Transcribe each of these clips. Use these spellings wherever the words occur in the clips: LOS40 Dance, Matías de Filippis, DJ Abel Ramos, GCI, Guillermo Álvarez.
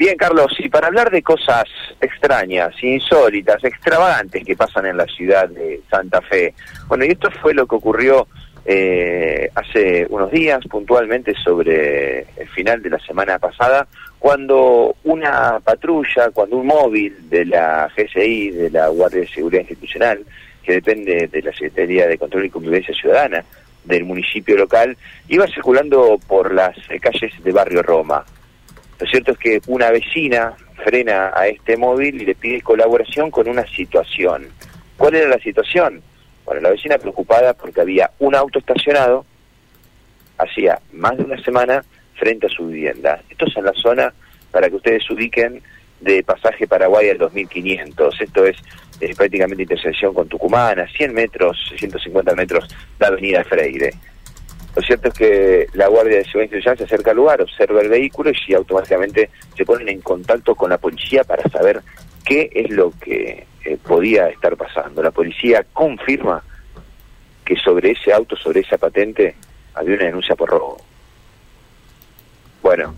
Bien, Carlos, y para hablar de cosas extrañas, insólitas, extravagantes que pasan en la ciudad de Santa Fe. Bueno, y esto fue lo que ocurrió hace unos días, puntualmente sobre el final de la semana pasada, cuando una patrulla, cuando un móvil de la GCI, de la Guardia de Seguridad Institucional, que depende de la Secretaría de Control y Convivencia Ciudadana del municipio local, iba circulando por las calles de Barrio Roma. Lo cierto es que una vecina frena a este móvil y le pide colaboración con una situación. ¿Cuál era la situación? Bueno, la vecina preocupada porque había un auto estacionado hacía más de una semana frente a su vivienda. Esto es en la zona, para que ustedes se ubiquen, de Pasaje Paraguay al 2500. Esto es prácticamente intersección con Tucumán, a 100 metros, 150 metros de Avenida Freire. Lo cierto es que la Guardia de Seguridad Institucional se acerca al lugar, observa el vehículo y automáticamente se ponen en contacto con la policía para saber qué es lo que podía estar pasando. La policía confirma que sobre ese auto, sobre esa patente, había una denuncia por robo. Bueno,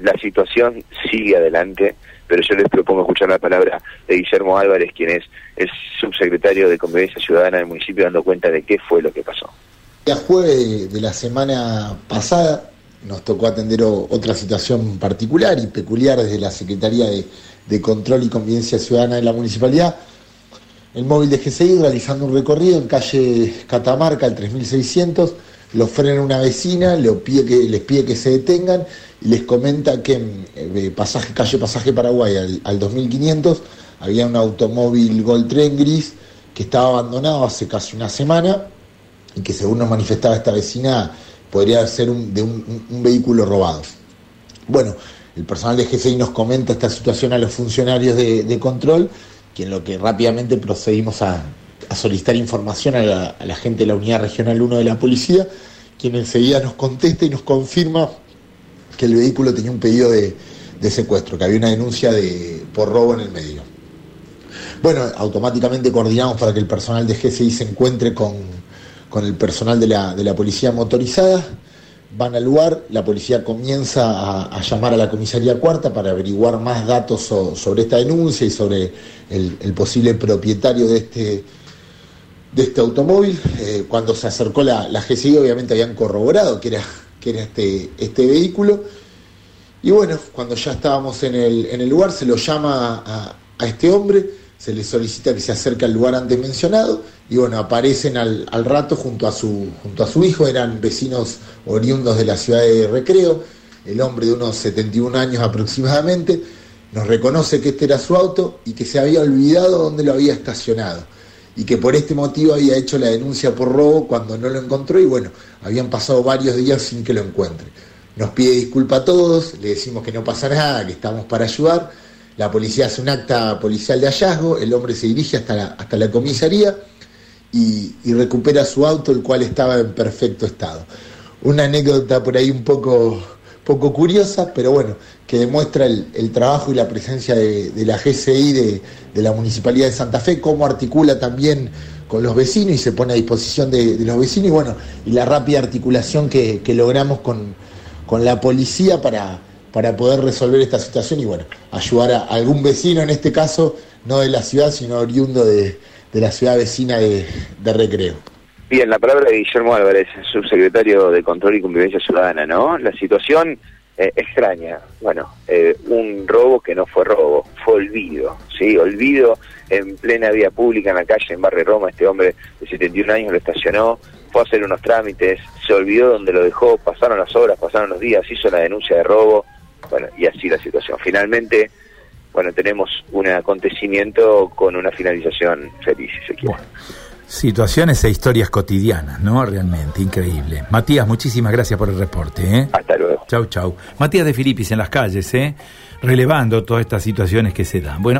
la situación sigue adelante, pero yo les propongo escuchar la palabra de Guillermo Álvarez, quien es el subsecretario de Convivencia Ciudadana del municipio, dando cuenta de qué fue lo que pasó. El jueves de la semana pasada nos tocó atender otra situación particular y peculiar desde la Secretaría de Control y Convivencia Ciudadana de la Municipalidad. El móvil de GCI realizando un recorrido en calle Catamarca, al 3600, lo frena una vecina, les pide que se detengan y les comenta que en calle Pasaje Paraguay al 2500 había un automóvil Gol Tren gris que estaba abandonado hace casi una semana y que, según nos manifestaba esta vecina, podría ser un vehículo robado. Bueno, el personal de GCI nos comenta esta situación a los funcionarios de control, quien lo que rápidamente procedimos a solicitar información a la gente de la Unidad Regional 1 de la Policía, quien enseguida nos contesta y nos confirma que el vehículo tenía un pedido de secuestro, que había una denuncia por robo en el medio. Bueno, automáticamente coordinamos para que el personal de GCI se encuentre con el personal de la policía motorizada. Van al lugar, la policía comienza a llamar a la comisaría cuarta para averiguar más datos sobre esta denuncia y sobre el posible propietario de este automóvil. Cuando se acercó la GCI, obviamente habían corroborado que era este vehículo. Y bueno, cuando ya estábamos en el lugar, se lo llama a este hombre, se le solicita que se acerque al lugar antes mencionado y bueno, aparecen al rato junto a su hijo. Eran vecinos oriundos de la ciudad de Recreo. El hombre, de unos 71 años aproximadamente, nos reconoce que este era su auto y que se había olvidado dónde lo había estacionado y que por este motivo había hecho la denuncia por robo cuando no lo encontró y bueno, habían pasado varios días sin que lo encuentre. Nos pide disculpa a todos, le decimos que no pasa nada, que estamos para ayudar. La policía hace un acta policial de hallazgo, el hombre se dirige hasta la comisaría y recupera su auto, el cual estaba en perfecto estado. Una anécdota por ahí un poco curiosa, pero bueno, que demuestra el trabajo y la presencia de la GCI de la Municipalidad de Santa Fe, cómo articula también con los vecinos y se pone a disposición de los vecinos, y bueno, y la rápida articulación que logramos con la policía para poder resolver esta situación y bueno, ayudar a algún vecino, en este caso no de la ciudad, sino oriundo de la ciudad vecina de Recreo. Bien, la palabra de Guillermo Álvarez, subsecretario de Control y Convivencia Ciudadana, ¿no? La situación extraña, bueno, un robo que no fue robo, fue olvido, ¿sí? Olvido en plena vía pública, en la calle, en Barrio Roma. Este hombre de 71 años lo estacionó, fue a hacer unos trámites, se olvidó donde lo dejó, pasaron las horas, pasaron los días, hizo la denuncia de robo. Bueno, y así la situación. Finalmente, bueno, tenemos un acontecimiento con una finalización feliz, si se quiere. Bueno, situaciones e historias cotidianas, ¿no? Realmente, increíble. Matías, muchísimas gracias por el reporte, ¿eh? Hasta luego. Chau. Matías de Filippis en las calles, relevando todas estas situaciones que se dan. Bueno.